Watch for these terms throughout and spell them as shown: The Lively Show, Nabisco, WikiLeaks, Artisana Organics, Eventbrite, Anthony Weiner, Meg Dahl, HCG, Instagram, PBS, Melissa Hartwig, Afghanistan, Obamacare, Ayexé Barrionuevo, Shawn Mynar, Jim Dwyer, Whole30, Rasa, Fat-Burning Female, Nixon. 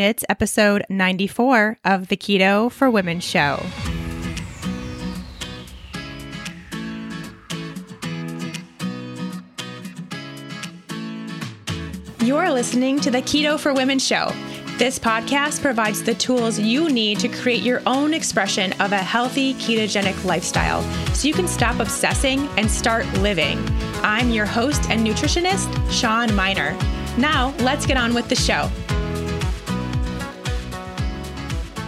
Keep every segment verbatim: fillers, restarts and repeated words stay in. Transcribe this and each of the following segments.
It's episode ninety-four of the Keto for Women show. You're listening to the Keto for Women show. This podcast provides the tools you need to create your own expression of a healthy ketogenic lifestyle so you can stop obsessing and start living. I'm your host and nutritionist, Shawn Mynar. Now, let's get on with the show.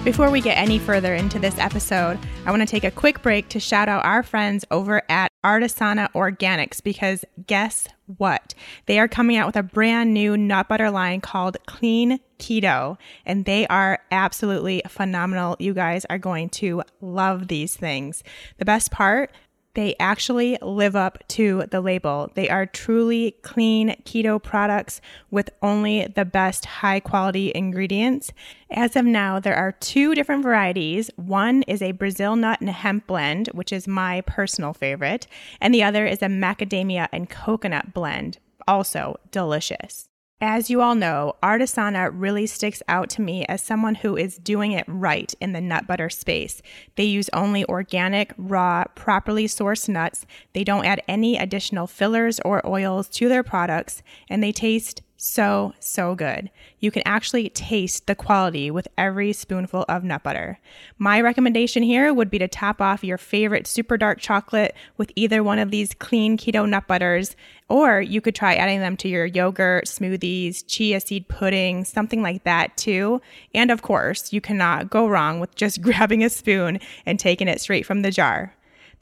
Before we get any further into this episode, I want to take a quick break to shout out our friends over at Artisana Organics, because guess what? They are coming out with a brand new nut butter line called Clean Keto, and they are absolutely phenomenal. You guys are going to love these things. The best part, they actually live up to the label. They are truly clean keto products with only the best high quality ingredients. As of now, there are two different varieties. One is a Brazil nut and hemp blend, which is my personal favorite, and the other is a macadamia and coconut blend, also delicious. As you all know, Artisana really sticks out to me as someone who is doing it right in the nut butter space. They use only organic, raw, properly sourced nuts. They don't add any additional fillers or oils to their products, and they taste so, so good. You can actually taste the quality with every spoonful of nut butter. My recommendation here would be to top off your favorite super dark chocolate with either one of these clean keto nut butters, or you could try adding them to your yogurt, smoothies, chia seed pudding, something like that too. And of course, you cannot go wrong with just grabbing a spoon and taking it straight from the jar.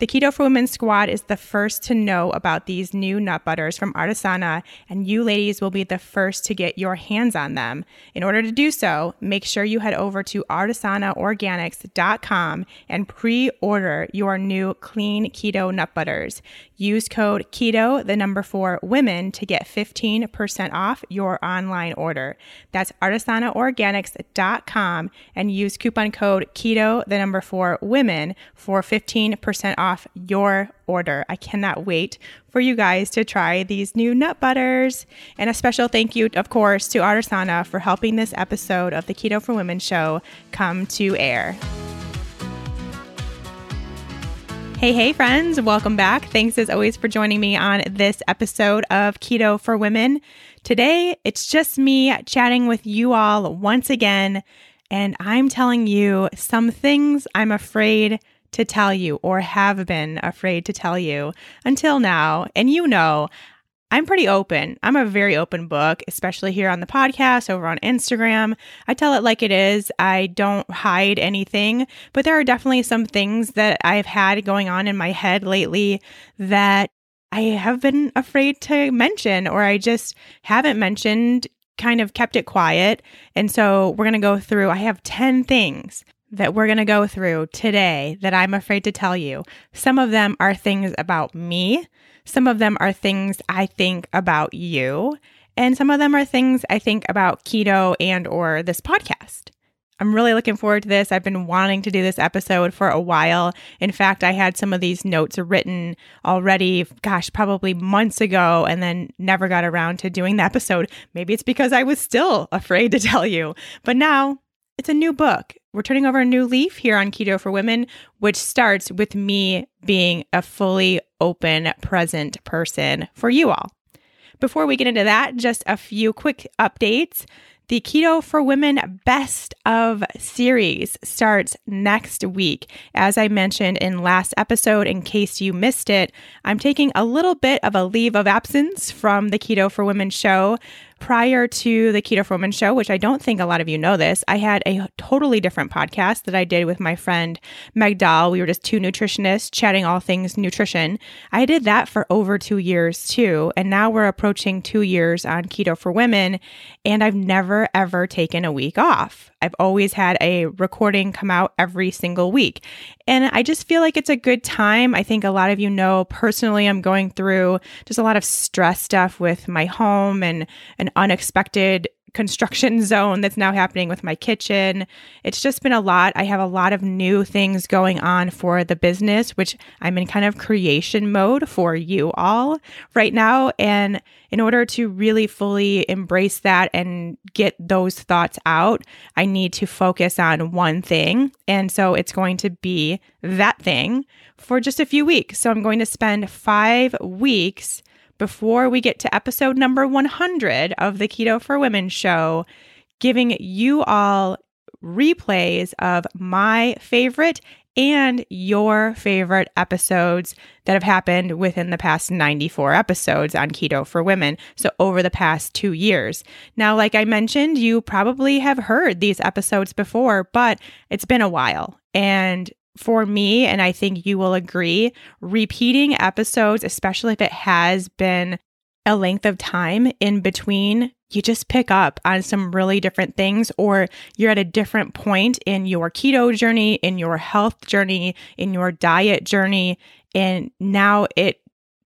The Keto for Women squad is the first to know about these new nut butters from Artisana, and you ladies will be the first to get your hands on them. In order to do so, make sure you head over to artisana organics dot com and pre-order your new Clean Keto nut butters. Use code KETO, the number four, women, to get fifteen percent off your online order. That's artisana organics dot com, and use coupon code KETO, the number four, women, for fifteen percent off. Off your order. I cannot wait for you guys to try these new nut butters. And a special thank you, of course, to Artisana for helping this episode of the Keto for Women show come to air. Hey, hey, friends, welcome back. Thanks as always for joining me on this episode of Keto for Women. Today, it's just me chatting with you all once again, and I'm telling you some things I'm afraid to tell you or have been afraid to tell you until now. And you know, I'm pretty open. I'm a very open book, especially here on the podcast, over on Instagram. I tell it like it is. I don't hide anything, but there are definitely some things that I've had going on in my head lately that I have been afraid to mention, or I just haven't mentioned, kind of kept it quiet. And so we're going to go through, I have ten things that we're going to go through today that I'm afraid to tell you. Some of them are things about me. Some of them are things I think about you. And some of them are things I think about keto and or this podcast. I'm really looking forward to this. I've been wanting to do this episode for a while. In fact, I had some of these notes written already, gosh, probably months ago, and then never got around to doing the episode. Maybe it's because I was still afraid to tell you. But now it's a new book. We're turning over a new leaf here on Keto for Women, which starts with me being a fully open, present person for you all. Before we get into that, just a few quick updates. The Keto for Women Best of series starts next week. As I mentioned in last episode, in case you missed it, I'm taking a little bit of a leave of absence from the Keto for Women show. Prior to the Keto for Women show, which I don't think a lot of you know this, I had a totally different podcast that I did with my friend Meg Dahl. We were just two nutritionists chatting all things nutrition. I did that for over two years too, and now we're approaching two years on Keto for Women, and I've never ever taken a week off. I've always had a recording come out every single week, and I just feel like it's a good time. I think a lot of you know personally I'm going through just a lot of stress stuff with my home and an unexpected construction zone that's now happening with my kitchen. It's just been a lot. I have a lot of new things going on for the business, which I'm in kind of creation mode for you all right now. And in order to really fully embrace that and get those thoughts out, I need to focus on one thing. And so it's going to be that thing for just a few weeks. So I'm going to spend five weeks before we get to episode number one hundred of the Keto for Women show, giving you all replays of my favorite and your favorite episodes that have happened within the past ninety-four episodes on Keto for Women, so over the past two years. Now, like I mentioned, you probably have heard these episodes before, but it's been a while. And for me, and I think you will agree, repeating episodes, especially if it has been a length of time in between, you just pick up on some really different things, or you're at a different point in your keto journey, in your health journey, in your diet journey, and now it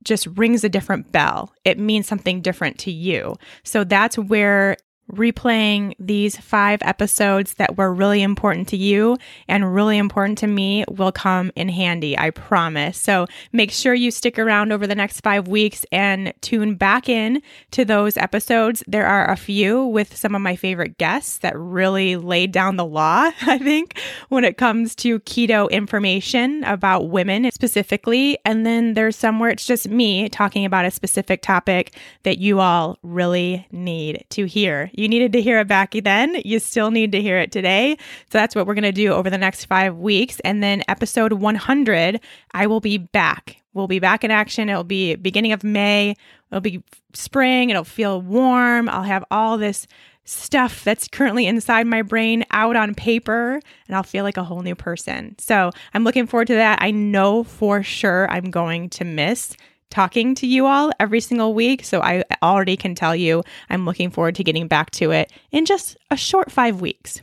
just rings a different bell. It means something different to you. So that's where replaying these five episodes that were really important to you and really important to me will come in handy, I promise. So make sure you stick around over the next five weeks and tune back in to those episodes. There are a few with some of my favorite guests that really laid down the law, I think, when it comes to keto information about women specifically. And then there's some where it's just me talking about a specific topic that you all really need to hear. You needed to hear it back then. You still need to hear it today. So that's what we're going to do over the next five weeks. And then episode one hundred, I will be back. We'll be back in action. It'll be beginning of May. It'll be spring. It'll feel warm. I'll have all this stuff that's currently inside my brain out on paper, and I'll feel like a whole new person. So I'm looking forward to that. I know for sure I'm going to miss talking to you all every single week. So I already can tell you I'm looking forward to getting back to it in just a short five weeks.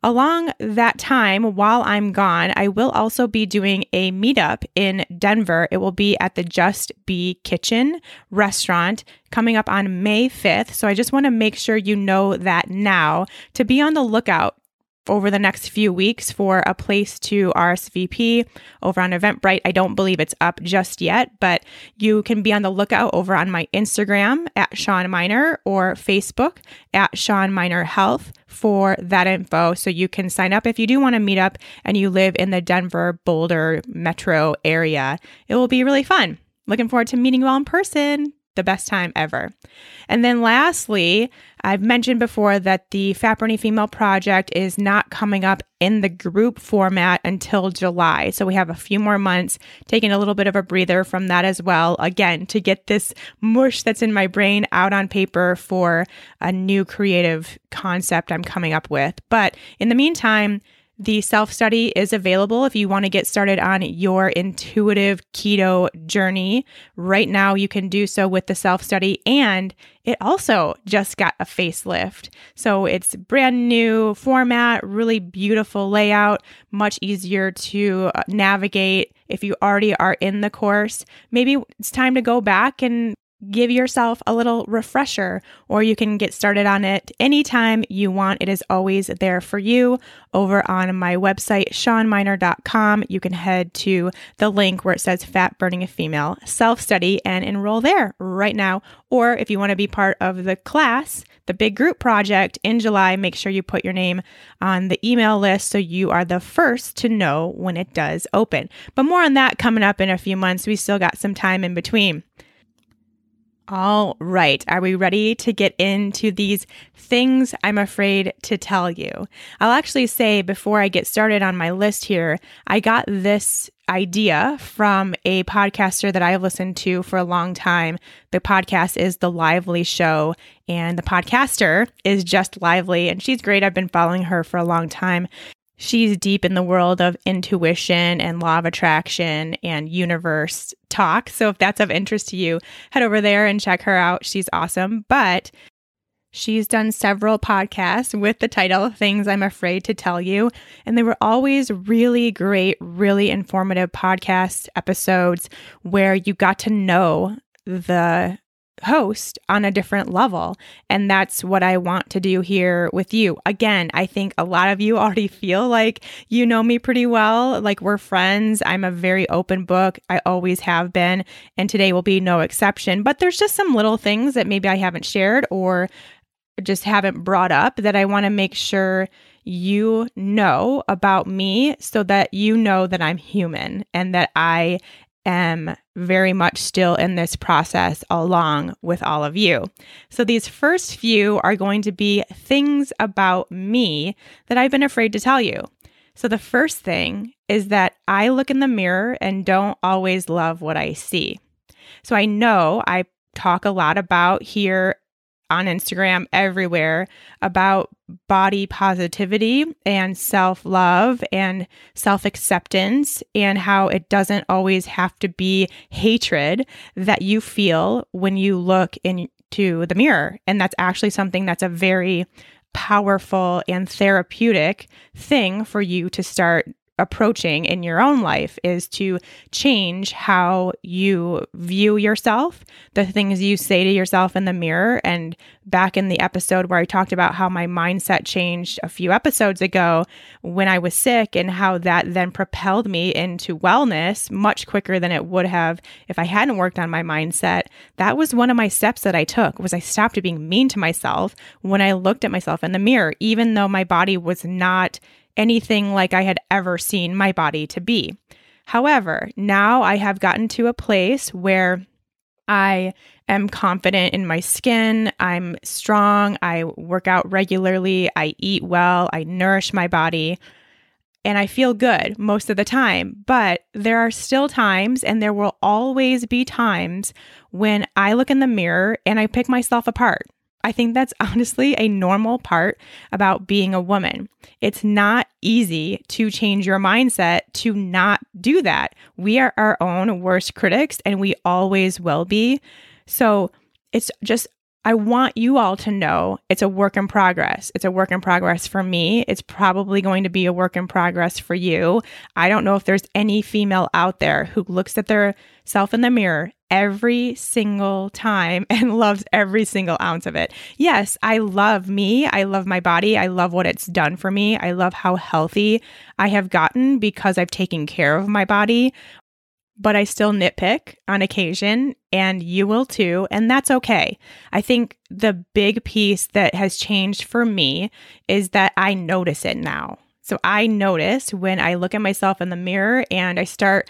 Along that time, while I'm gone, I will also be doing a meetup in Denver. It will be at the Just Be Kitchen restaurant coming up on May fifth. So I just want to make sure you know that now to be on the lookout over the next few weeks for a place to R S V P over on Eventbrite. I don't believe it's up just yet, but you can be on the lookout over on my Instagram at Shawn Mynar or Facebook at Shawn Mynar Health for that info. So you can sign up if you do want to meet up and you live in the Denver, Boulder metro area. It will be really fun. Looking forward to meeting you all in person. The best time ever. And then lastly, I've mentioned before that the Fat-Burning Female Project is not coming up in the group format until July. So we have a few more months, taking a little bit of a breather from that as well, again, to get this mush that's in my brain out on paper for a new creative concept I'm coming up with. But in the meantime, the self-study is available if you want to get started on your intuitive keto journey. Right now, you can do so with the self-study, and it also just got a facelift. So it's brand new format, really beautiful layout, much easier to navigate if you already are in the course. Maybe it's time to go back and give yourself a little refresher, or you can get started on it anytime you want. It is always there for you over on my website, shawn mynar dot com. You can head to the link where it says Fat Burning a Female Self-Study and enroll there right now. Or if you want to be part of the class, the big group project in July, make sure you put your name on the email list so you are the first to know when it does open. But more on that coming up in a few months. We still got some time in between. All right. Are we ready to get into these things I'm afraid to tell you? I'll actually say before I get started on my list here, I got this idea from a podcaster that I've listened to for a long time. The podcast is The Lively Show, and the podcaster is Just Lively, and she's great. I've been following her for a long time. She's deep in the world of intuition and law of attraction and universe talk. So if that's of interest to you, head over there and check her out. She's awesome. But she's done several podcasts with the title Things I'm Afraid to Tell You. And they were always really great, really informative podcast episodes where you got to know the host on a different level. And that's what I want to do here with you. Again, I think a lot of you already feel like you know me pretty well, like we're friends. I'm a very open book. I always have been. And today will be no exception. But there's just some little things that maybe I haven't shared or just haven't brought up that I want to make sure you know about me so that you know that I'm human and that I am very much still in this process along with all of you. So these first few are going to be things about me that I've been afraid to tell you. So the first thing is that I look in the mirror and don't always love what I see. So I know I talk a lot about here on Instagram, everywhere, about body positivity and self-love and self-acceptance and how it doesn't always have to be hatred that you feel when you look into the mirror. And that's actually something that's a very powerful and therapeutic thing for you to start approaching in your own life, is to change how you view yourself, the things you say to yourself in the mirror. And back in the episode where I talked about how my mindset changed a few episodes ago when I was sick and how that then propelled me into wellness much quicker than it would have if I hadn't worked on my mindset. That was one of my steps that I took, was I stopped being mean to myself when I looked at myself in the mirror, even though my body was not anything like I had ever seen my body to be. However, now I have gotten to a place where I am confident in my skin, I'm strong, I work out regularly, I eat well, I nourish my body, and I feel good most of the time. But there are still times, and there will always be times, when I look in the mirror and I pick myself apart. I think that's honestly a normal part about being a woman. It's not easy to change your mindset to not do that. We are our own worst critics, and we always will be. So it's just, I want you all to know it's a work in progress. It's a work in progress for me. It's probably going to be a work in progress for you. I don't know if there's any female out there who looks at their self in the mirror every single time and loves every single ounce of it. Yes, I love me. I love my body. I love what it's done for me. I love how healthy I have gotten because I've taken care of my body, but I still nitpick on occasion, and you will too, and that's okay. I think the big piece that has changed for me is that I notice it now. So I notice when I look at myself in the mirror and I start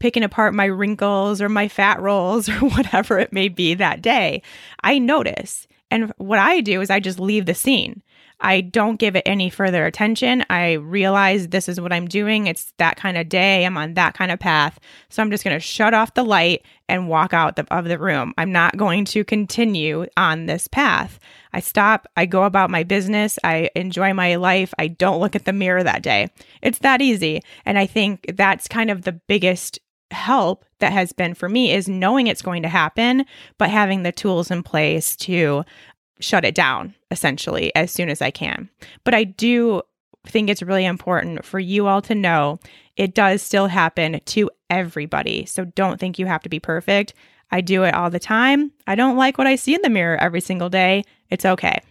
picking apart my wrinkles or my fat rolls or whatever it may be that day. I notice. And what I do is I just leave the scene. I don't give it any further attention. I realize this is what I'm doing. It's that kind of day. I'm on that kind of path. So I'm just going to shut off the light and walk out the, of the room. I'm not going to continue on this path. I stop. I go about my business. I enjoy my life. I don't look at the mirror that day. It's that easy. And I think that's kind of the biggest help that has been for me, is knowing it's going to happen, but having the tools in place to shut it down essentially as soon as I can. But I do think it's really important for you all to know it does still happen to everybody. So don't think you have to be perfect. I do it all the time. I don't like what I see in the mirror every single day. It's okay.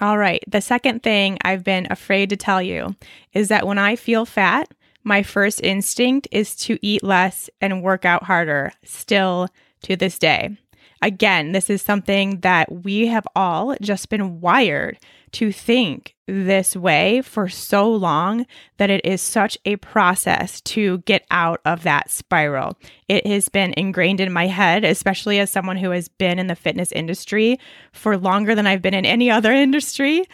All right. The second thing I've been afraid to tell you is that when I feel fat, my first instinct is to eat less and work out harder, still to this day. Again, this is something that we have all just been wired to think this way for so long that it is such a process to get out of that spiral. It has been ingrained in my head, especially as someone who has been in the fitness industry for longer than I've been in any other industry.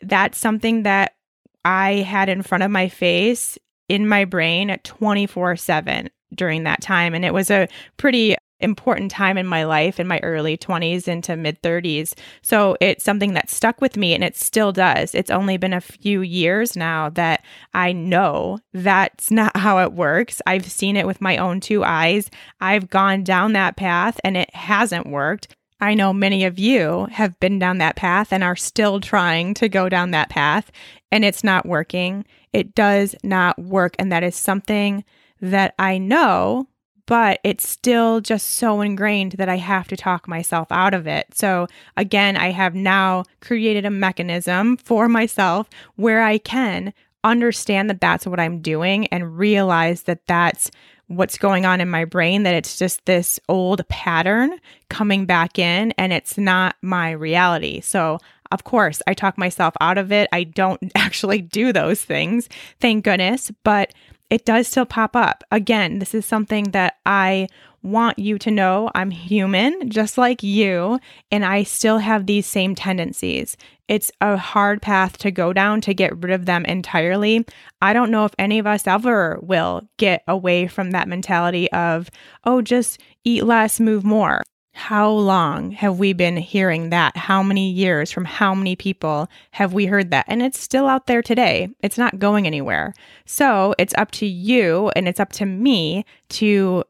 That's something that I had in front of my face in my brain twenty-four seven during that time. And it was a pretty important time in my life in my early twenties into mid thirties. So it's something that stuck with me and it still does. It's only been a few years now that I know that's not how it works. I've seen it with my own two eyes. I've gone down that path and it hasn't worked. I know many of you have been down that path and are still trying to go down that path and it's not working. It does not work. And that is something that I know, but it's still just so ingrained that I have to talk myself out of it. So again, I have now created a mechanism for myself where I can understand that that's what I'm doing and realize that that's what's going on in my brain, that it's just this old pattern coming back in and it's not my reality. So of course, I talk myself out of it. I don't actually do those things, thank goodness, but it does still pop up. Again, this is something that I want you to know. I'm human, just like you, and I still have these same tendencies. It's a hard path to go down to get rid of them entirely. I don't know if any of us ever will get away from that mentality of, oh, just eat less, move more. How long have we been hearing that? How many years from how many people have we heard that? And it's still out there today. It's not going anywhere. So it's up to you and it's up to me to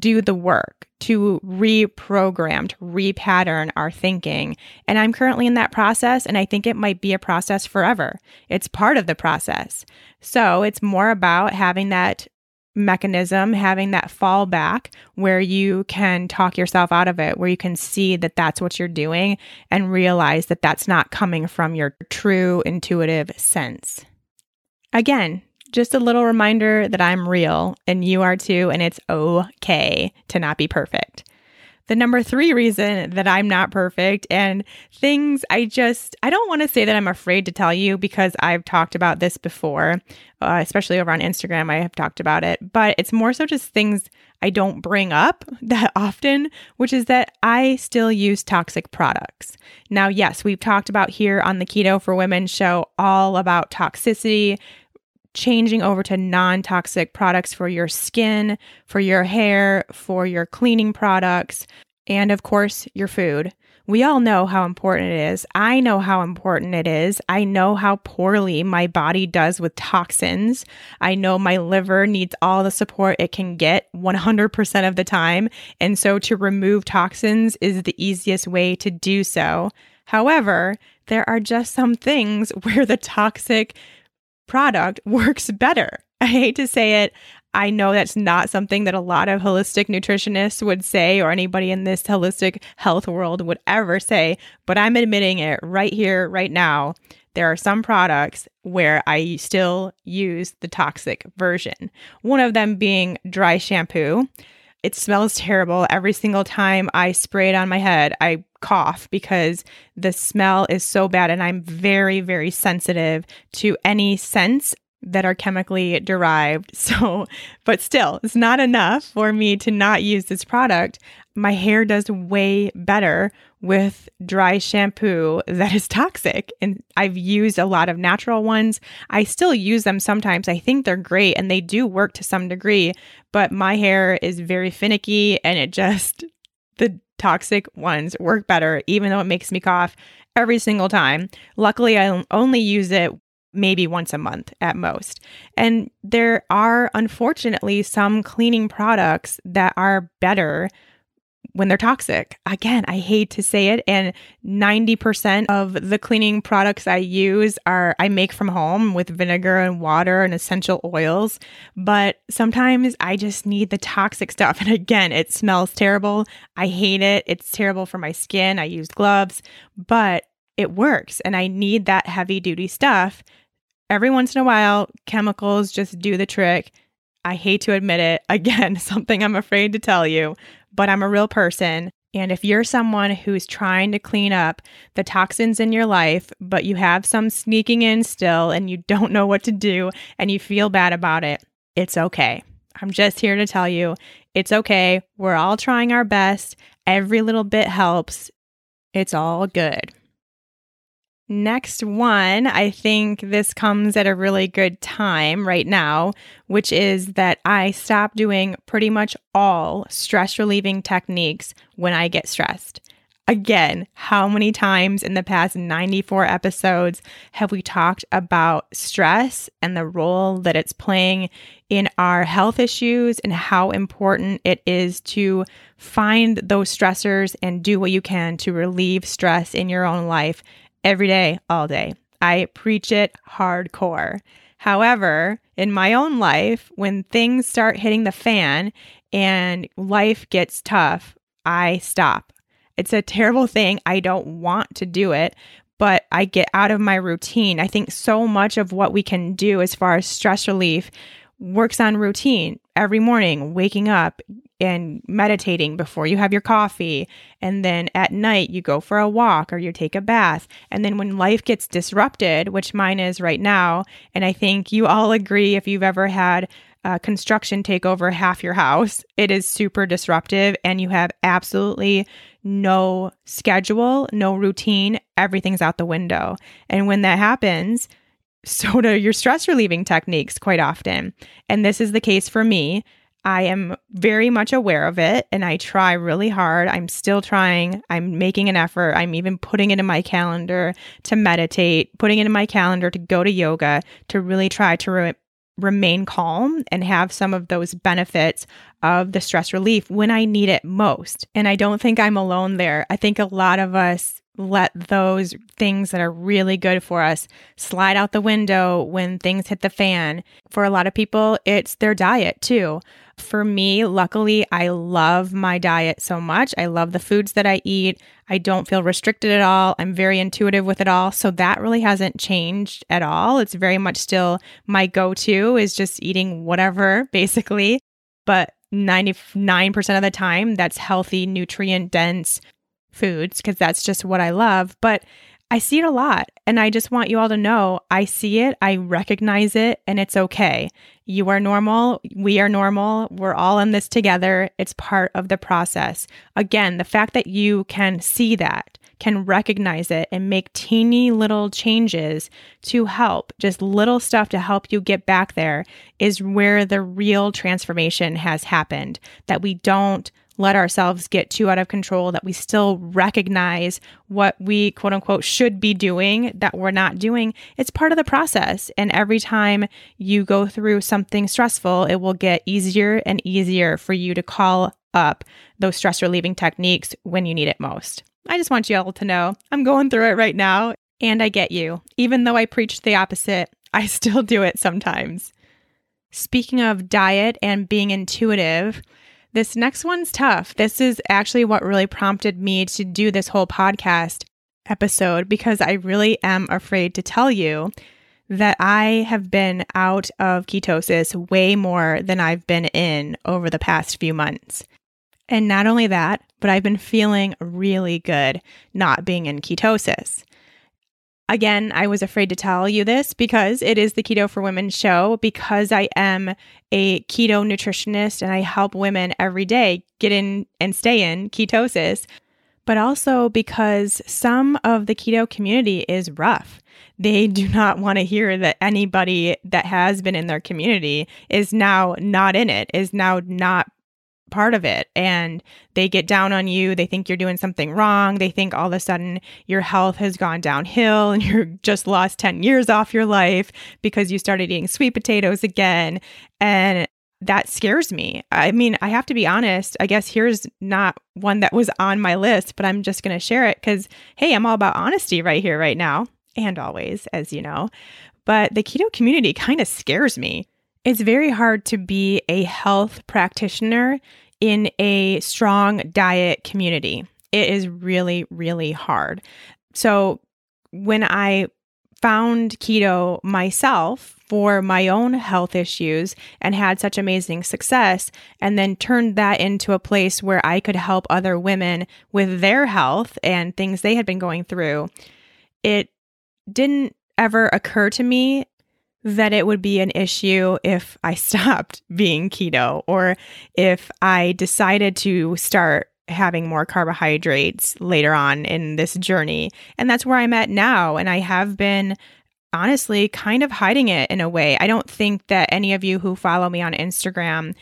do the work, to reprogram, to repattern our thinking. And I'm currently in that process, and I think it might be a process forever. It's part of the process. So it's more about having that mechanism, having that fallback where you can talk yourself out of it, where you can see that that's what you're doing and realize that that's not coming from your true intuitive sense. Again, just a little reminder that I'm real and you are too, and it's okay to not be perfect. The number three reason that I'm not perfect and things I just, I don't want to say that I'm afraid to tell you because I've talked about this before, uh, especially over on Instagram, I have talked about it, but it's more so just things I don't bring up that often, which is that I still use toxic products. Now, yes, we've talked about here on the Keto for Women show all about toxicity, changing over to non-toxic products for your skin, for your hair, for your cleaning products, and of course, your food. We all know how important it is. I know how important it is. I know how poorly my body does with toxins. I know my liver needs all the support it can get one hundred percent of the time. And so to remove toxins is the easiest way to do so. However, there are just some things where the toxic product works better. I hate to say it. I know that's not something that a lot of holistic nutritionists would say or anybody in this holistic health world would ever say, but I'm admitting it right here, right now. There are some products where I still use the toxic version. One of them being dry shampoo. It smells terrible. Every single time I spray it on my head, I cough because the smell is so bad. And I'm very, very sensitive to any scents that are chemically derived. So, but still, it's not enough for me to not use this product. My hair does way better with dry shampoo that is toxic. And I've used a lot of natural ones. I still use them sometimes. I think they're great and they do work to some degree, but my hair is very finicky and it just, the toxic ones work better, even though it makes me cough every single time. Luckily, I only use it maybe once a month at most. And there are, unfortunately, some cleaning products that are better when they're toxic. Again, I hate to say it. And ninety percent of the cleaning products I use are I make from home with vinegar and water and essential oils. But sometimes I just need the toxic stuff. And again, it smells terrible. I hate it. It's terrible for my skin. I use gloves, but it works. And I need that heavy duty stuff. Every once in a while, chemicals just do the trick. I hate to admit it. Again, something I'm afraid to tell you, but I'm a real person. And if you're someone who's trying to clean up the toxins in your life, but you have some sneaking in still and you don't know what to do and you feel bad about it, it's okay. I'm just here to tell you, it's okay. We're all trying our best. Every little bit helps. It's all good. Next one, I think this comes at a really good time right now, which is that I stop doing pretty much all stress relieving techniques when I get stressed. Again, how many times in the past ninety-four episodes have we talked about stress and the role that it's playing in our health issues and how important it is to find those stressors and do what you can to relieve stress in your own life? Every day, all day. I preach it hardcore. However, in my own life, when things start hitting the fan and life gets tough, I stop. It's a terrible thing. I don't want to do it, but I get out of my routine. I think so much of what we can do as far as stress relief works on routine. Every morning, waking up and meditating before you have your coffee. And then at night, you go for a walk or you take a bath. And then when life gets disrupted, which mine is right now, and I think you all agree if you've ever had uh, construction take over half your house, it is super disruptive and you have absolutely no schedule, no routine, everything's out the window. And when that happens, so do your stress relieving techniques quite often. And this is the case for me. I am very much aware of it and I try really hard. I'm still trying. I'm making an effort. I'm even putting it in my calendar to meditate, putting it in my calendar to go to yoga, to really try to re- remain calm and have some of those benefits of the stress relief when I need it most. And I don't think I'm alone there. I think a lot of us let those things that are really good for us slide out the window when things hit the fan. For a lot of people, it's their diet too. For me, luckily, I love my diet so much. I love the foods that I eat. I don't feel restricted at all. I'm very intuitive with it all. So that really hasn't changed at all. It's very much still my go-to is just eating whatever, basically. But ninety-nine percent of the time, that's healthy, nutrient-dense foods because that's just what I love. But I see it a lot. And I just want you all to know, I see it, I recognize it, and it's okay. You are normal. We are normal. We're all in this together. It's part of the process. Again, the fact that you can see that, can recognize it, and make teeny little changes to help, just little stuff to help you get back there is where the real transformation has happened, that we don't let ourselves get too out of control, that we still recognize what we quote unquote should be doing that we're not doing. It's part of the process. And every time you go through something stressful, it will get easier and easier for you to call up those stress relieving techniques when you need it most. I just want you all to know I'm going through it right now and I get you. Even though I preach the opposite, I still do it sometimes. Speaking of diet and being intuitive, this next one's tough. This is actually what really prompted me to do this whole podcast episode because I really am afraid to tell you that I have been out of ketosis way more than I've been in over the past few months. And not only that, but I've been feeling really good not being in ketosis. Again, I was afraid to tell you this because it is the Keto for Women show, because I am a keto nutritionist and I help women every day get in and stay in ketosis, but also because some of the keto community is rough. They do not want to hear that anybody that has been in their community is now not in it, is now not part of it. And they get down on you. They think you're doing something wrong. They think all of a sudden your health has gone downhill and you're just lost ten years off your life because you started eating sweet potatoes again. And that scares me. I mean, I have to be honest, I guess here's not one that was on my list, but I'm just going to share it because, hey, I'm all about honesty right here, right now, and always, as you know. But the keto community kind of scares me. It's very hard to be a health practitioner in a strong diet community. It is really, really hard. So when I found keto myself for my own health issues and had such amazing success, and then turned that into a place where I could help other women with their health and things they had been going through, it didn't ever occur to me that it would be an issue if I stopped being keto or if I decided to start having more carbohydrates later on in this journey. And that's where I'm at now. And I have been honestly kind of hiding it in a way. I don't think that any of you who follow me on Instagram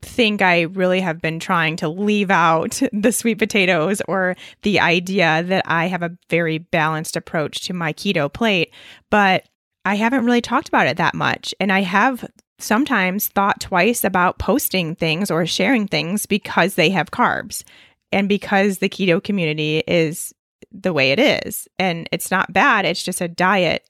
think I really have been trying to leave out the sweet potatoes or the idea that I have a very balanced approach to my keto plate, but I haven't really talked about it that much. And I have sometimes thought twice about posting things or sharing things because they have carbs and because the keto community is the way it is. And it's not bad. It's just a diet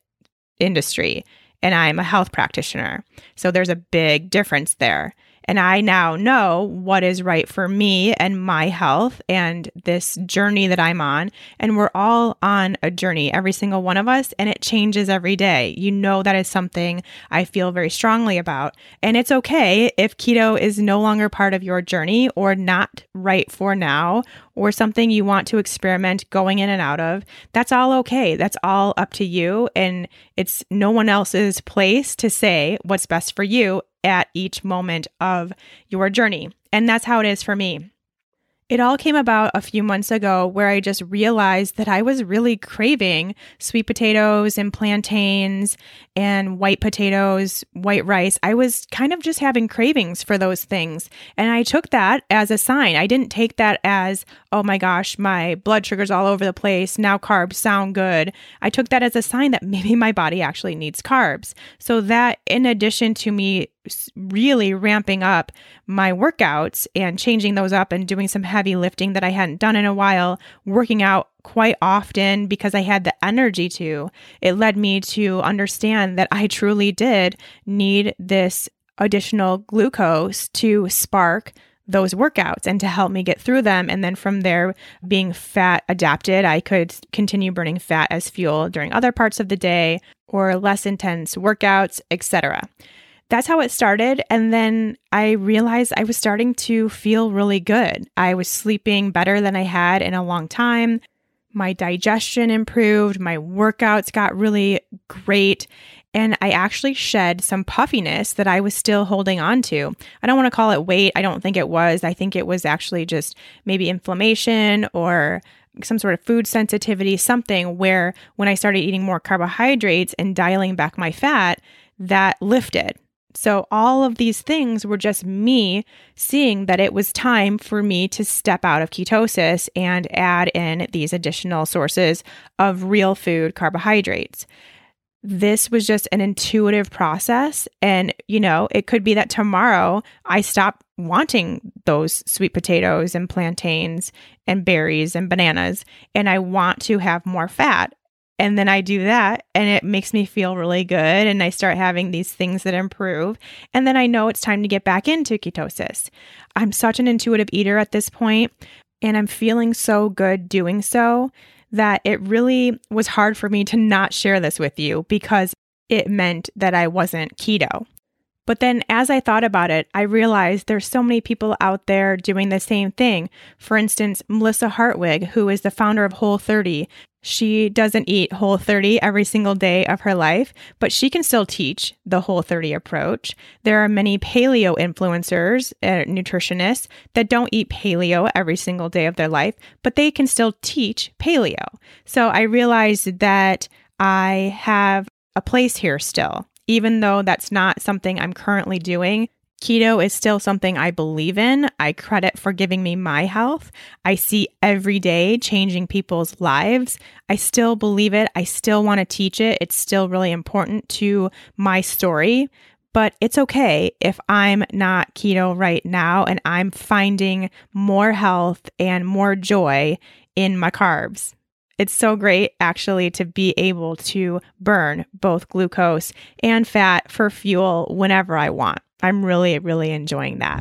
industry, and I'm a health practitioner. So there's a big difference there. And I now know what is right for me and my health and this journey that I'm on. And we're all on a journey, every single one of us, and it changes every day. You know, that is something I feel very strongly about. And it's okay if keto is no longer part of your journey or not right for now or something you want to experiment going in and out of. That's all okay. That's all up to you. And it's no one else's place to say what's best for you at each moment of your journey. And that's how it is for me. It all came about a few months ago where I just realized that I was really craving sweet potatoes and plantains and white potatoes, white rice. I was kind of just having cravings for those things. And I took that as a sign. I didn't take that as, oh my gosh, my blood sugar's all over the place. Now carbs sound good. I took that as a sign that maybe my body actually needs carbs. So that, in addition to me really ramping up my workouts and changing those up and doing some heavy lifting that I hadn't done in a while, working out quite often because I had the energy to, it led me to understand that I truly did need this additional glucose to spark those workouts and to help me get through them. And then from there, being fat adapted, I could continue burning fat as fuel during other parts of the day or less intense workouts, et cetera. That's how it started. And then I realized I was starting to feel really good. I was sleeping better than I had in a long time. My digestion improved. My workouts got really great. And I actually shed some puffiness that I was still holding on to. I don't want to call it weight. I don't think it was. I think it was actually just maybe inflammation or some sort of food sensitivity, something where when I started eating more carbohydrates and dialing back my fat, that lifted. So all of these things were just me seeing that it was time for me to step out of ketosis and add in these additional sources of real food carbohydrates. This was just an intuitive process. And, you know, it could be that tomorrow I stop wanting those sweet potatoes and plantains and berries and bananas, and I want to have more fat. And then I do that and it makes me feel really good. And I start having these things that improve. And then I know it's time to get back into ketosis. I'm such an intuitive eater at this point, and I'm feeling so good doing so that it really was hard for me to not share this with you because it meant that I wasn't keto. But then as I thought about it, I realized there's so many people out there doing the same thing. For instance, Melissa Hartwig, who is the founder of Whole thirty, she doesn't eat Whole thirty every single day of her life, but she can still teach the Whole thirty approach. There are many paleo influencers and uh, nutritionists that don't eat paleo every single day of their life, but they can still teach paleo. So I realized that I have a place here still, even though that's not something I'm currently doing. Keto is still something I believe in. I credit for giving me my health. I see every day changing people's lives. I still believe it. I still want to teach it. It's still really important to my story, but it's okay if I'm not keto right now and I'm finding more health and more joy in my carbs. It's so great actually to be able to burn both glucose and fat for fuel whenever I want. I'm really, really enjoying that.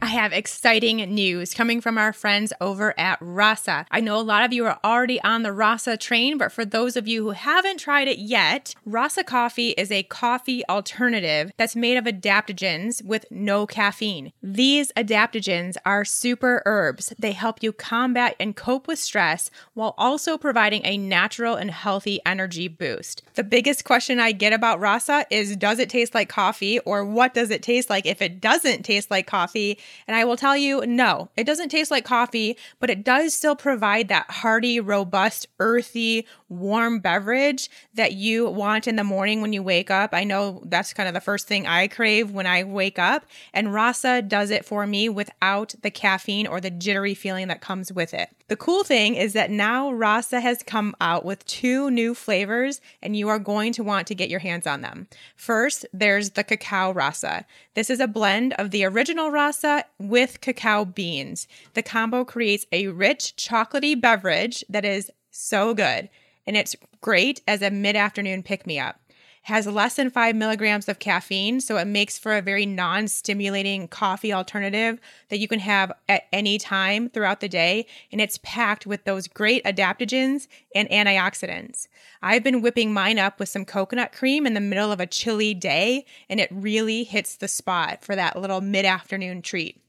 I have exciting news coming from our friends over at Rasa. I know a lot of you are already on the Rasa train, but for those of you who haven't tried it yet, Rasa coffee is a coffee alternative that's made of adaptogens with no caffeine. These adaptogens are super herbs. They help you combat and cope with stress while also providing a natural and healthy energy boost. The biggest question I get about Rasa is, does it taste like coffee, or what does it taste like if it doesn't taste like coffee? And I will tell you, no, it doesn't taste like coffee, but it does still provide that hearty, robust, earthy, warm beverage that you want in the morning when you wake up. I know that's kind of the first thing I crave when I wake up, and Rasa does it for me without the caffeine or the jittery feeling that comes with it. The cool thing is that now Rasa has come out with two new flavors, and you are going to want to get your hands on them. First, there's the cacao Rasa. This is a blend of the original Rasa with cacao beans. The combo creates a rich, chocolatey beverage that is so good, and it's great as a mid-afternoon pick-me-up. Has less than five milligrams of caffeine, so it makes for a very non-stimulating coffee alternative that you can have at any time throughout the day, and it's packed with those great adaptogens and antioxidants. I've been whipping mine up with some coconut cream in the middle of a chilly day, and it really hits the spot for that little mid-afternoon treat.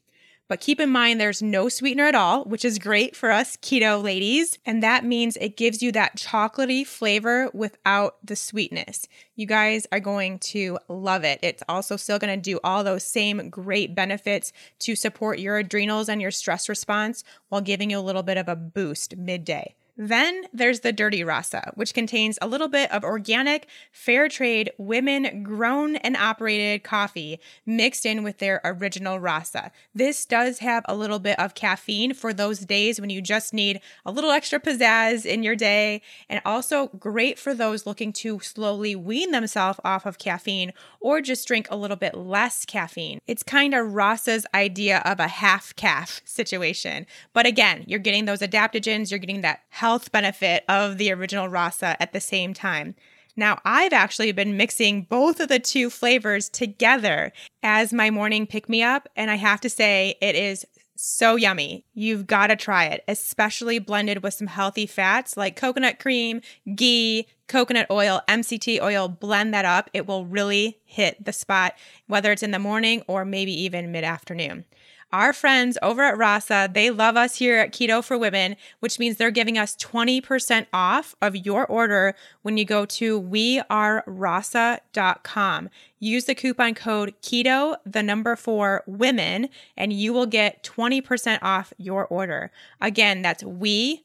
But keep in mind, there's no sweetener at all, which is great for us keto ladies. And that means it gives you that chocolatey flavor without the sweetness. You guys are going to love it. It's also still going to do all those same great benefits to support your adrenals and your stress response while giving you a little bit of a boost midday. Then there's the Dirty Rasa, which contains a little bit of organic, fair trade, women grown and operated coffee mixed in with their original Rasa. This does have a little bit of caffeine for those days when you just need a little extra pizzazz in your day, and also great for those looking to slowly wean themselves off of caffeine or just drink a little bit less caffeine. It's kind of Rasa's idea of a half-calf situation. But again, you're getting those adaptogens, you're getting that health health benefit of the original Rasa at the same time. Now, I've actually been mixing both of the two flavors together as my morning pick-me-up, and I have to say it is so yummy. You've got to try it, especially blended with some healthy fats like coconut cream, ghee, coconut oil, M C T oil. Blend that up. It will really hit the spot, whether it's in the morning or maybe even mid-afternoon. Our friends over at Rasa, they love us here at Keto for Women, which means they're giving us twenty percent off of your order when you go to we are rasa dot com. Use the coupon code KETO, the number four, women, and you will get twenty percent off your order. Again, that's wearasa,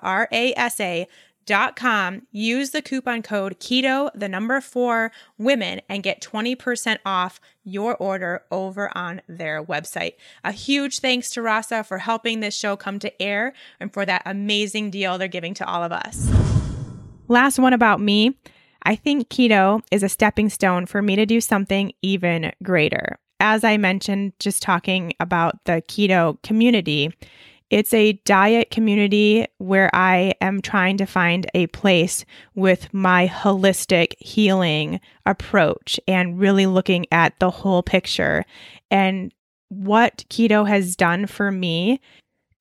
R A S A, Dot com. Use the coupon code KETO, the number four, women, and get twenty percent off your order over on their website. A huge thanks to Rasa for helping this show come to air and for that amazing deal they're giving to all of us. Last one about me. I think keto is a stepping stone for me to do something even greater. As I mentioned, just talking about the keto community, it's a diet community where I am trying to find a place with my holistic healing approach and really looking at the whole picture. And what keto has done for me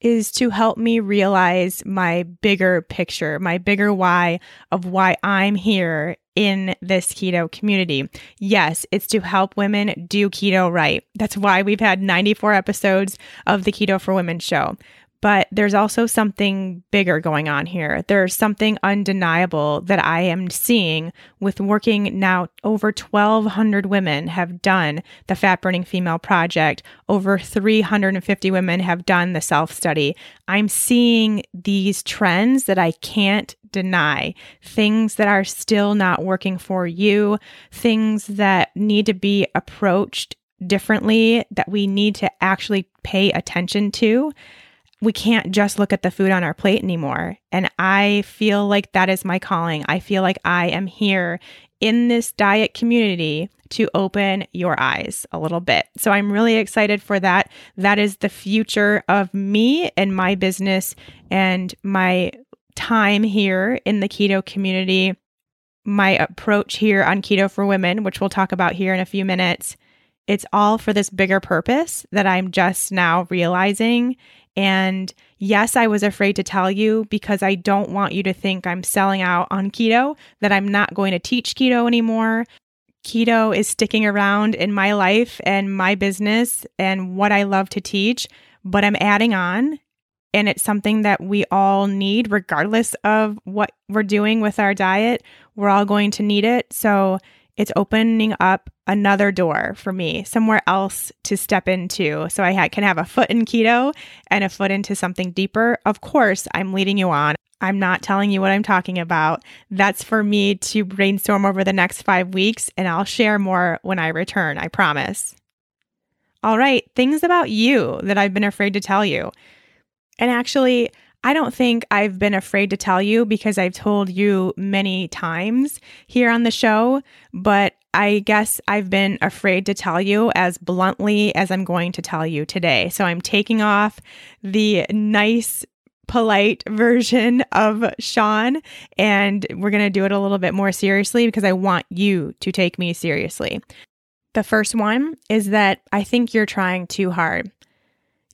is to help me realize my bigger picture, my bigger why of why I'm here in this keto community. Yes, it's to help women do keto right. That's why we've had ninety-four episodes of the Keto for Women show. But there's also something bigger going on here. There's something undeniable that I am seeing with working now. Over twelve hundred women have done the Fat-Burning Female Project. Over three hundred fifty women have done the self-study. I'm seeing these trends that I can't deny, things that are still not working for you, things that need to be approached differently, that we need to actually pay attention to. We can't just look at the food on our plate anymore. And I feel like that is my calling. I feel like I am here in this diet community to open your eyes a little bit. So I'm really excited for that. That is the future of me and my business and my time here in the keto community, my approach here on Keto for Women, which we'll talk about here in a few minutes, It's all for this bigger purpose that I'm just now realizing. And yes, I was afraid to tell you because I don't want you to think I'm selling out on keto, that I'm not going to teach keto anymore. Keto is sticking around in my life and my business and what I love to teach, but I'm adding on. And it's something that we all need, regardless of what we're doing with our diet. We're all going to need it. So it's opening up another door for me, somewhere else to step into. So I ha- can have a foot in keto and a foot into something deeper. Of course, I'm leading you on. I'm not telling you what I'm talking about. That's for me to brainstorm over the next five weeks, and I'll share more when I return, I promise. All right, things about you that I've been afraid to tell you. And actually, I don't think I've been afraid to tell you because I've told you many times here on the show, but I guess I've been afraid to tell you as bluntly as I'm going to tell you today. So I'm taking off the nice, polite version of Shawn, and we're going to do it a little bit more seriously because I want you to take me seriously. The first one is that I think you're trying too hard.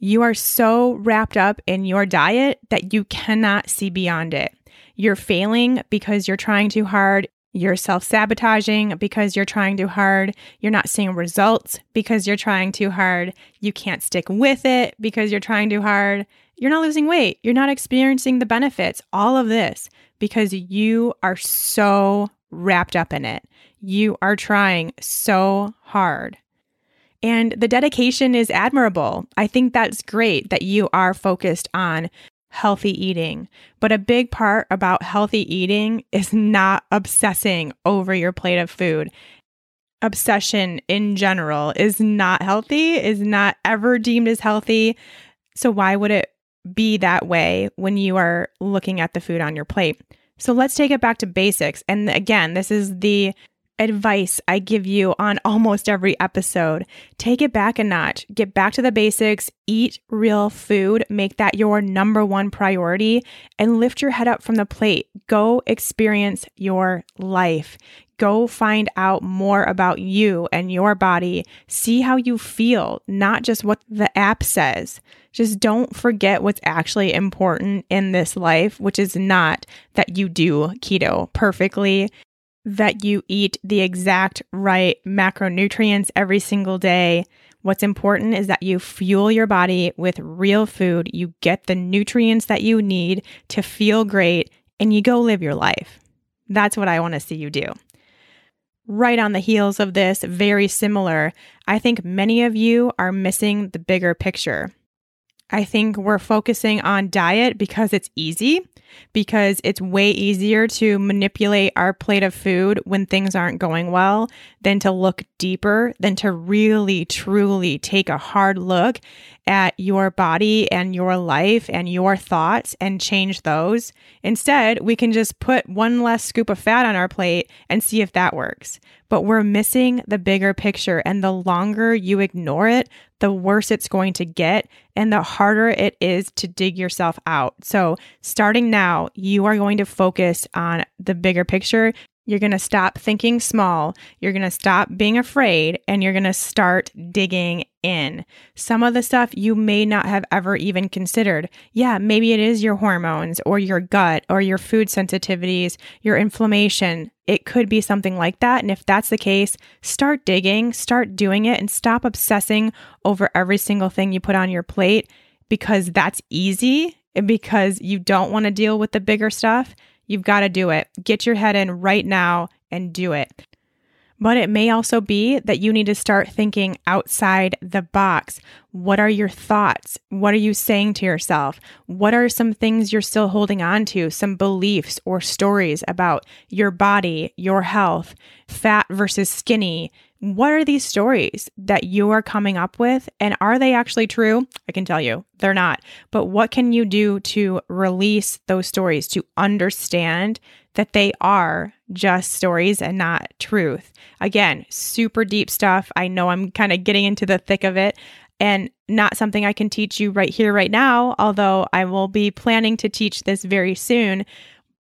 You are so wrapped up in your diet that you cannot see beyond it. You're failing because you're trying too hard. You're self-sabotaging because you're trying too hard. You're not seeing results because you're trying too hard. You can't stick with it because you're trying too hard. You're not losing weight. You're not experiencing the benefits. All of this because you are so wrapped up in it. You are trying so hard. And the dedication is admirable. I think that's great that you are focused on healthy eating. But a big part about healthy eating is not obsessing over your plate of food. Obsession in general is not healthy, is not ever deemed as healthy. So why would it be that way when you are looking at the food on your plate? So let's take it back to basics. And again, this is the advice I give you on almost every episode. Take it back a notch. Get back to the basics. Eat real food. Make that your number one priority and lift your head up from the plate. Go experience your life. Go find out more about you and your body. See how you feel, not just what the app says. Just don't forget what's actually important in this life, which is not that you do keto perfectly, that you eat the exact right macronutrients every single day. What's important is that you fuel your body with real food, you get the nutrients that you need to feel great, and you go live your life. That's what I want to see you do. Right on the heels of this, very similar, I think many of you are missing the bigger picture. I think we're focusing on diet because it's easy, because it's way easier to manipulate our plate of food when things aren't going well than to look deeper, than to really, truly take a hard look at your body and your life and your thoughts and change those. Instead, we can just put one less scoop of fat on our plate and see if that works. But we're missing the bigger picture, and the longer you ignore it, the worse it's going to get and the harder it is to dig yourself out. So starting now, you are going to focus on the bigger picture. You're going to stop thinking small. You're going to stop being afraid, and you're going to start digging in. Some of the stuff you may not have ever even considered. Yeah, maybe it is your hormones or your gut or your food sensitivities, your inflammation. It could be something like that. And if that's the case, start digging, start doing it, and stop obsessing over every single thing you put on your plate, because that's easy and because you don't want to deal with the bigger stuff. You've got to do it. Get your head in right now and do it. But it may also be that you need to start thinking outside the box. What are your thoughts? What are you saying to yourself? What are some things you're still holding on to? Some beliefs or stories about your body, your health, fat versus skinny. What are these stories that you are coming up with? And are they actually true? I can tell you they're not. But what can you do to release those stories, to understand that they are just stories and not truth? Again, super deep stuff. I know I'm kind of getting into the thick of it and not something I can teach you right here, right now, although I will be planning to teach this very soon.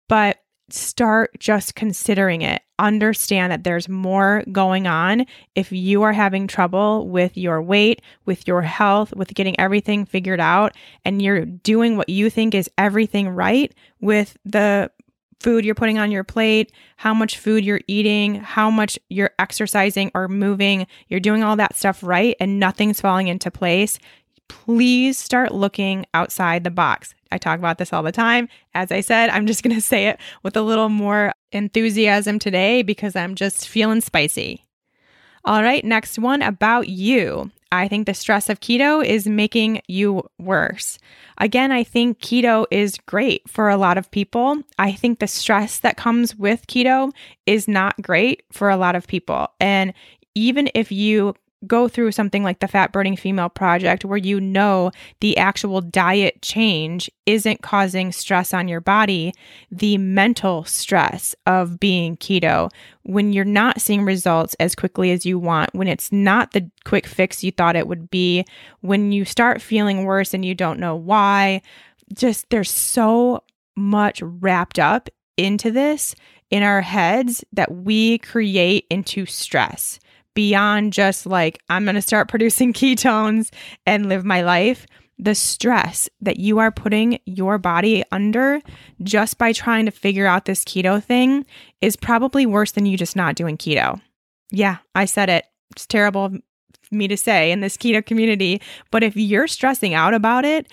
But start just considering it. Understand that there's more going on. If you are having trouble with your weight, with your health, with getting everything figured out, and you're doing what you think is everything right with the food you're putting on your plate, how much food you're eating, how much you're exercising or moving, you're doing all that stuff right and nothing's falling into place, please start looking outside the box. I talk about this all the time. As I said, I'm just going to say it with a little more enthusiasm today because I'm just feeling spicy. All right, next one about you. I think the stress of keto is making you worse. Again, I think keto is great for a lot of people. I think the stress that comes with keto is not great for a lot of people. And even if you go through something like the Fat-Burning Female Project where you know the actual diet change isn't causing stress on your body, the mental stress of being keto, when you're not seeing results as quickly as you want, when it's not the quick fix you thought it would be, when you start feeling worse and you don't know why, just there's so much wrapped up into this in our heads that we create into stress. Beyond just like, I'm going to start producing ketones and live my life, the stress that you are putting your body under just by trying to figure out this keto thing is probably worse than you just not doing keto. Yeah, I said it. It's terrible of me to say in this keto community, but if you're stressing out about it,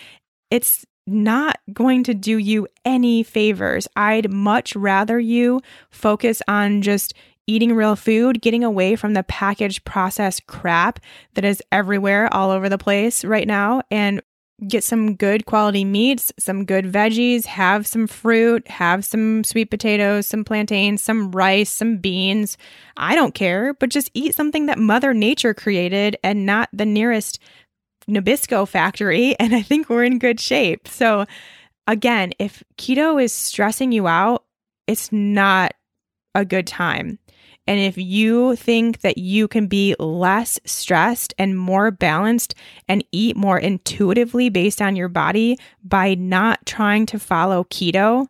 it's not going to do you any favors. I'd much rather you focus on just eating real food, getting away from the packaged processed crap that is everywhere all over the place right now, and get some good quality meats, some good veggies, have some fruit, have some sweet potatoes, some plantains, some rice, some beans. I don't care, but just eat something that Mother Nature created and not the nearest Nabisco factory, and I think we're in good shape. So again, if keto is stressing you out, it's not a good time. And if you think that you can be less stressed and more balanced and eat more intuitively based on your body by not trying to follow keto,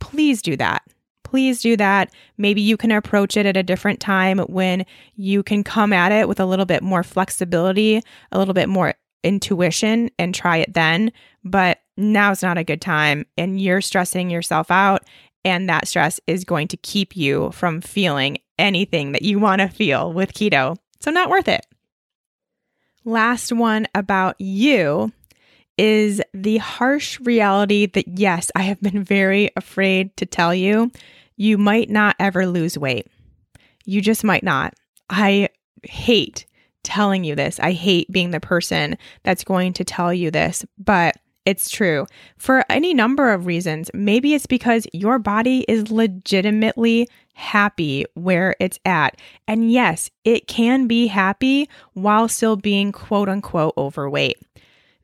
please do that. Please do that. Maybe you can approach it at a different time when you can come at it with a little bit more flexibility, a little bit more intuition, and try it then. But now's not a good time, and you're stressing yourself out. And that stress is going to keep you from feeling anything that you want to feel with keto. So not worth it. Last one about you is the harsh reality that, yes, I have been very afraid to tell you, you might not ever lose weight. You just might not. I hate telling you this. I hate being the person that's going to tell you this, but it's true for any number of reasons. Maybe it's because your body is legitimately happy where it's at. And yes, it can be happy while still being quote unquote overweight.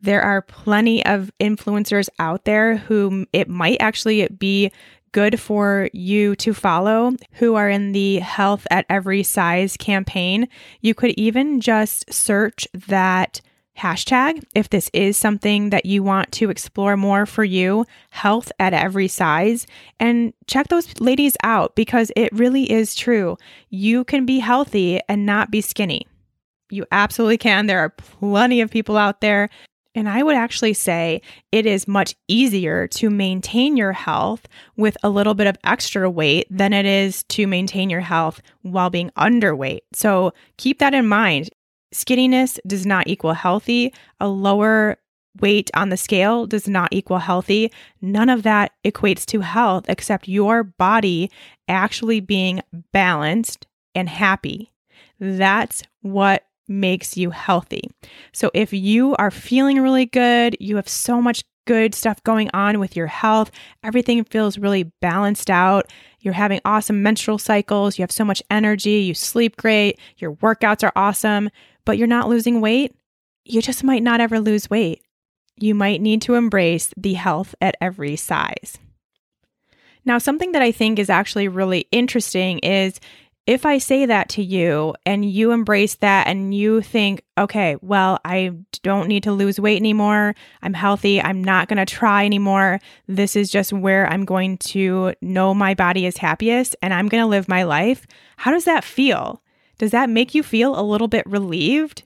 There are plenty of influencers out there whom it might actually be good for you to follow who are in the health at every size campaign. You could even just search that hashtag, if this is something that you want to explore more for you, health at every size, and check those ladies out because it really is true. You can be healthy and not be skinny. You absolutely can. There are plenty of people out there. And I would actually say it is much easier to maintain your health with a little bit of extra weight than it is to maintain your health while being underweight. So keep that in mind. Skinniness does not equal healthy. A lower weight on the scale does not equal healthy. None of that equates to health except your body actually being balanced and happy. That's what makes you healthy. So if you are feeling really good, you have so much good stuff going on with your health, everything feels really balanced out, you're having awesome menstrual cycles, you have so much energy, you sleep great, your workouts are awesome, but you're not losing weight, you just might not ever lose weight. You might need to embrace the health at every size. Now, something that I think is actually really interesting is if I say that to you and you embrace that and you think, okay, well, I don't need to lose weight anymore. I'm healthy. I'm not going to try anymore. This is just where I'm going to know my body is happiest and I'm going to live my life. How does that feel? Does that make you feel a little bit relieved?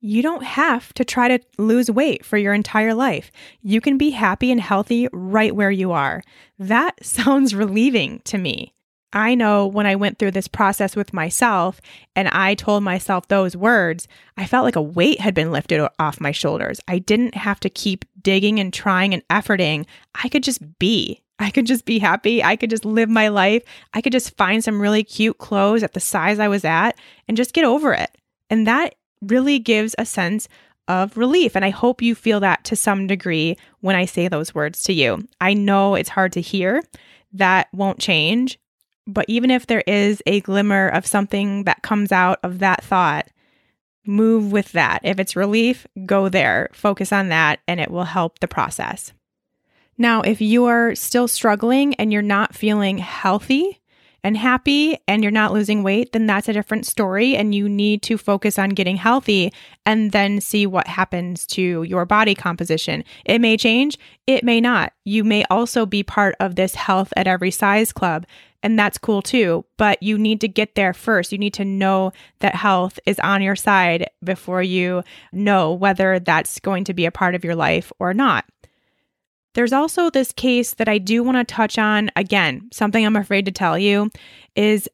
You don't have to try to lose weight for your entire life. You can be happy and healthy right where you are. That sounds relieving to me. I know when I went through this process with myself and I told myself those words, I felt like a weight had been lifted off my shoulders. I didn't have to keep digging and trying and efforting. I could just be. I could just be happy. I could just live my life. I could just find some really cute clothes at the size I was at and just get over it. And that really gives a sense of relief. And I hope you feel that to some degree when I say those words to you. I know it's hard to hear. That won't change. But even if there is a glimmer of something that comes out of that thought, move with that. If it's relief, go there. Focus on that, and it will help the process. Now, if you are still struggling and you're not feeling healthy and happy and you're not losing weight, then that's a different story, and you need to focus on getting healthy and then see what happens to your body composition. It may change. It may not. You may also be part of this health at every size club. And that's cool too, but you need to get there first. You need to know that health is on your side before you know whether that's going to be a part of your life or not. There's also this case that I do want to touch on. Again, something I'm afraid to tell you is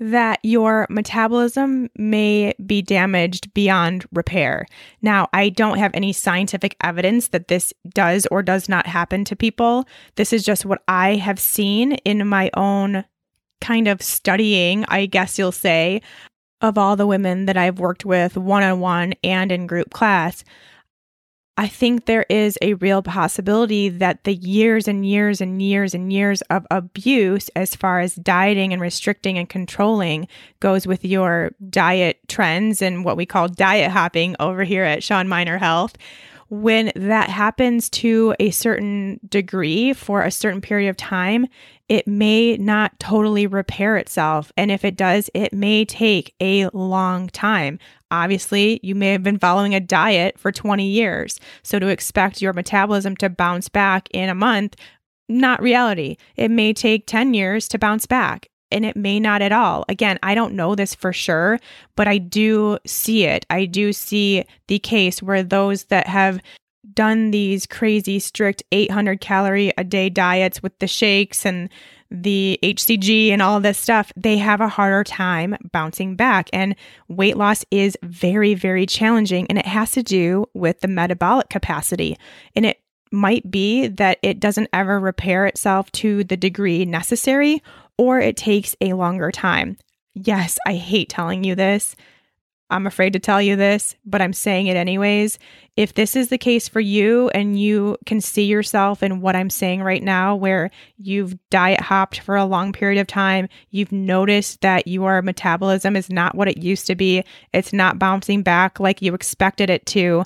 that your metabolism may be damaged beyond repair. Now, I don't have any scientific evidence that this does or does not happen to people. This is just what I have seen in my own kind of studying, I guess you'll say, of all the women that I've worked with one-on-one and in group class. I think there is a real possibility that the years and years and years and years of abuse as far as dieting and restricting and controlling goes with your diet trends and what we call diet hopping over here at Shawn Mynar Health. When that happens to a certain degree for a certain period of time, it may not totally repair itself. And if it does, it may take a long time. Obviously, you may have been following a diet for twenty years. So to expect your metabolism to bounce back in a month, not reality. It may take ten years to bounce back. And it may not at all. Again, I don't know this for sure, but I do see it. I do see the case where those that have done these crazy strict eight hundred calorie a day diets with the shakes and the H C G and all this stuff, they have a harder time bouncing back. And weight loss is very, very challenging. And it has to do with the metabolic capacity. And it might be that it doesn't ever repair itself to the degree necessary, or it takes a longer time. Yes, I hate telling you this. I'm afraid to tell you this, but I'm saying it anyways. If this is the case for you and you can see yourself in what I'm saying right now, where you've diet hopped for a long period of time, you've noticed that your metabolism is not what it used to be, it's not bouncing back like you expected it to,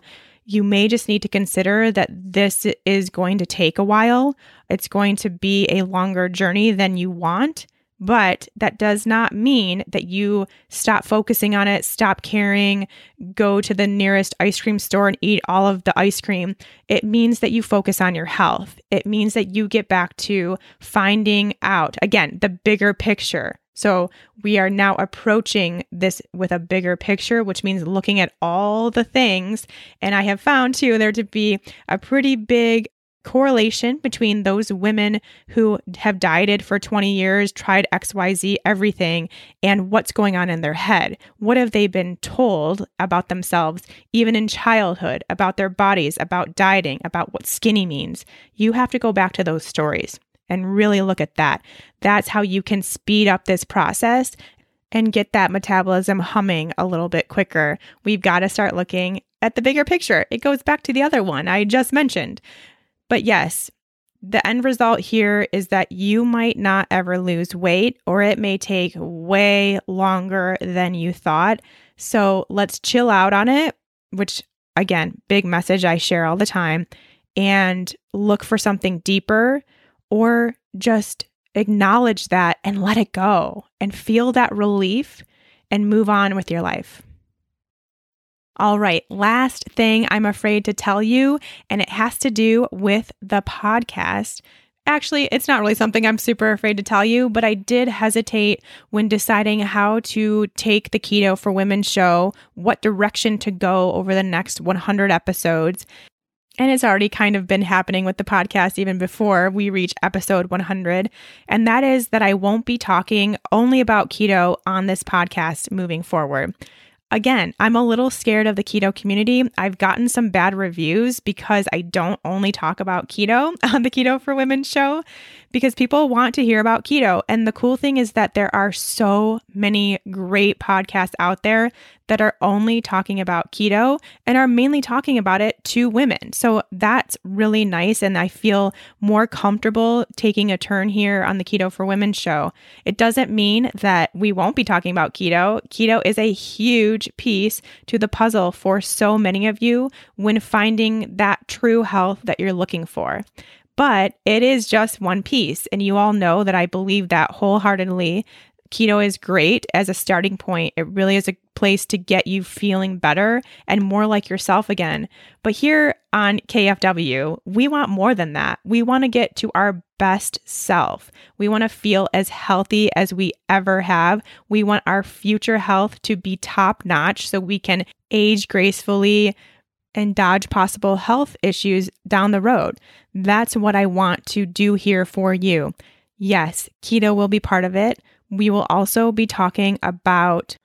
you may just need to consider that this is going to take a while. It's going to be a longer journey than you want, but that does not mean that you stop focusing on it, stop caring, go to the nearest ice cream store and eat all of the ice cream. It means that you focus on your health. It means that you get back to finding out, again, the bigger picture. So we are now approaching this with a bigger picture, which means looking at all the things. And I have found too there to be a pretty big correlation between those women who have dieted for twenty years, tried X Y Z, everything, and what's going on in their head. What have they been told about themselves, even in childhood, about their bodies, about dieting, about what skinny means? You have to go back to those stories and really look at that. That's how you can speed up this process and get that metabolism humming a little bit quicker. We've got to start looking at the bigger picture. It goes back to the other one I just mentioned. But yes, the end result here is that you might not ever lose weight, or it may take way longer than you thought. So let's chill out on it, which again, big message I share all the time, and look for something deeper, or just acknowledge that and let it go and feel that relief and move on with your life. All right, last thing I'm afraid to tell you, and it has to do with the podcast. Actually, it's not really something I'm super afraid to tell you, but I did hesitate when deciding how to take the Keto for Women show, what direction to go over the next one hundred episodes. And it's already kind of been happening with the podcast even before we reach episode one hundred. And that is that I won't be talking only about keto on this podcast moving forward. Again, I'm a little scared of the keto community. I've gotten some bad reviews because I don't only talk about keto on the Keto for Women show, because people want to hear about keto. And the cool thing is that there are so many great podcasts out there that are only talking about keto and are mainly talking about it to women. So that's really nice. And I feel more comfortable taking a turn here on the Keto for Women show. It doesn't mean that we won't be talking about keto. Keto is a huge piece to the puzzle for so many of you when finding that true health that you're looking for. But it is just one piece. And you all know that I believe that wholeheartedly. Keto is great as a starting point. It really is a place to get you feeling better and more like yourself again. But here on K F W, we want more than that. We want to get to our best self. We want to feel as healthy as we ever have. We want our future health to be top notch so we can age gracefully and dodge possible health issues down the road. That's what I want to do here for you. Yes, keto will be part of it. We will also be talking about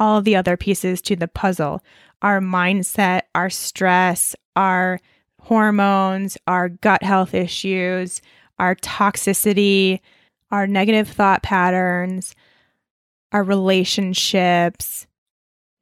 all the other pieces to the puzzle, our mindset, our stress, our hormones, our gut health issues, our toxicity, our negative thought patterns, our relationships.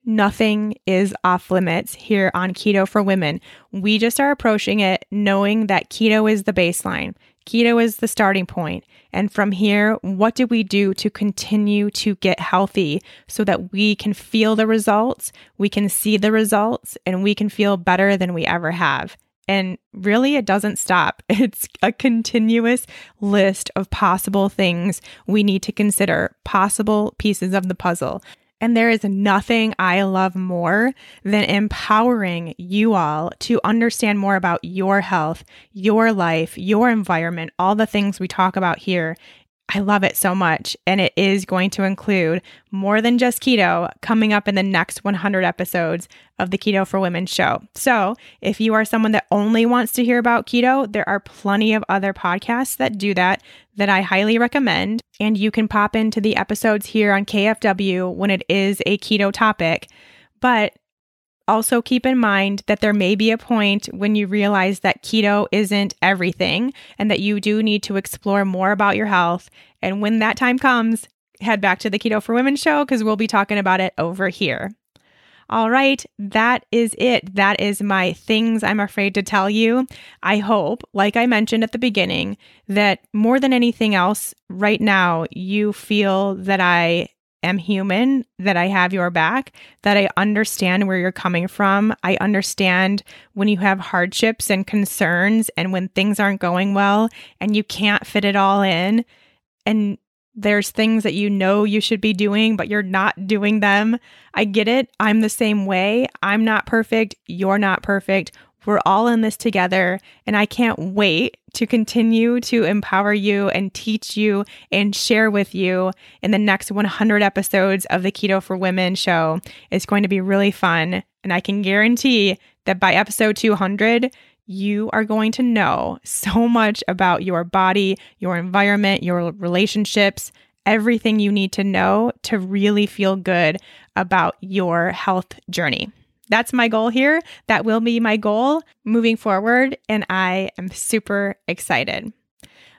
Nothing is off limits here on Keto for Women. We just are approaching it knowing that keto is the baseline. Keto is the starting point. And from here, what do we do to continue to get healthy so that we can feel the results, we can see the results, and we can feel better than we ever have? And really, it doesn't stop. It's a continuous list of possible things we need to consider, possible pieces of the puzzle. And there is nothing I love more than empowering you all to understand more about your health, your life, your environment, all the things we talk about here. I love it so much. And it is going to include more than just keto coming up in the next one hundred episodes of the Keto for Women show. So if you are someone that only wants to hear about keto, there are plenty of other podcasts that do that, that I highly recommend. And you can pop into the episodes here on K F W when it is a keto topic. But also keep in mind that there may be a point when you realize that keto isn't everything and that you do need to explore more about your health. And when that time comes, head back to the Keto for Women show because we'll be talking about it over here. All right, that is it. That is my things I'm afraid to tell you. I hope, like I mentioned at the beginning, that more than anything else right now, you feel that I am human, that I have your back, that I understand where you're coming from. I understand when you have hardships and concerns and when things aren't going well and you can't fit it all in. And there's things that you know you should be doing, but you're not doing them. I get it. I'm the same way. I'm not perfect. You're not perfect. We're all in this together, and I can't wait to continue to empower you and teach you and share with you in the next one hundred episodes of the Keto for Women show. It's going to be really fun, and I can guarantee that by episode two hundred, you are going to know so much about your body, your environment, your relationships, everything you need to know to really feel good about your health journey. That's my goal here. That will be my goal moving forward, and I am super excited.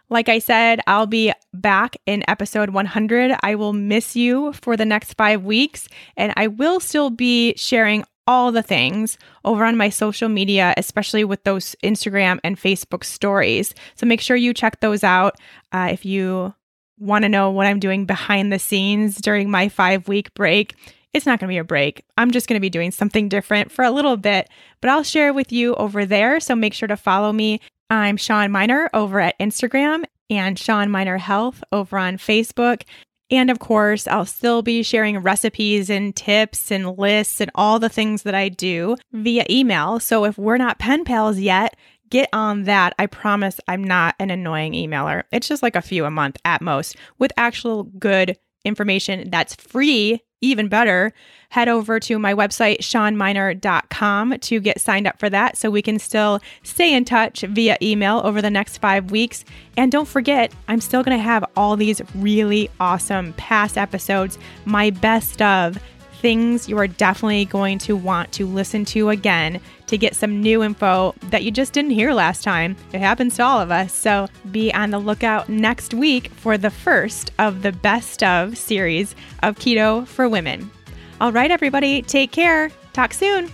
Like I said, I'll be back in episode one hundred. I will miss you for the next five weeks, and I will still be sharing all the things over on my social media, especially with those Instagram and Facebook stories. So make sure you check those out uh, if you want to know what I'm doing behind the scenes during my five-week break. It's not going to be a break. I'm just going to be doing something different for a little bit, but I'll share with you over there. So make sure to follow me. I'm Shawn Mynar over at Instagram, and Shawn Mynar Health over on Facebook. And of course, I'll still be sharing recipes and tips and lists and all the things that I do via email. So if we're not pen pals yet, get on that. I promise I'm not an annoying emailer. It's just like a few a month at most with actual good information that's free. Even better, head over to my website, shawn mynar dot com, to get signed up for that so we can still stay in touch via email over the next five weeks. And don't forget, I'm still going to have all these really awesome past episodes, my best of things you are definitely going to want to listen to again to get some new info that you just didn't hear last time. It happens to all of us. So be on the lookout next week for the first of the best of series of Keto for Women. All right, everybody, take care. Talk soon.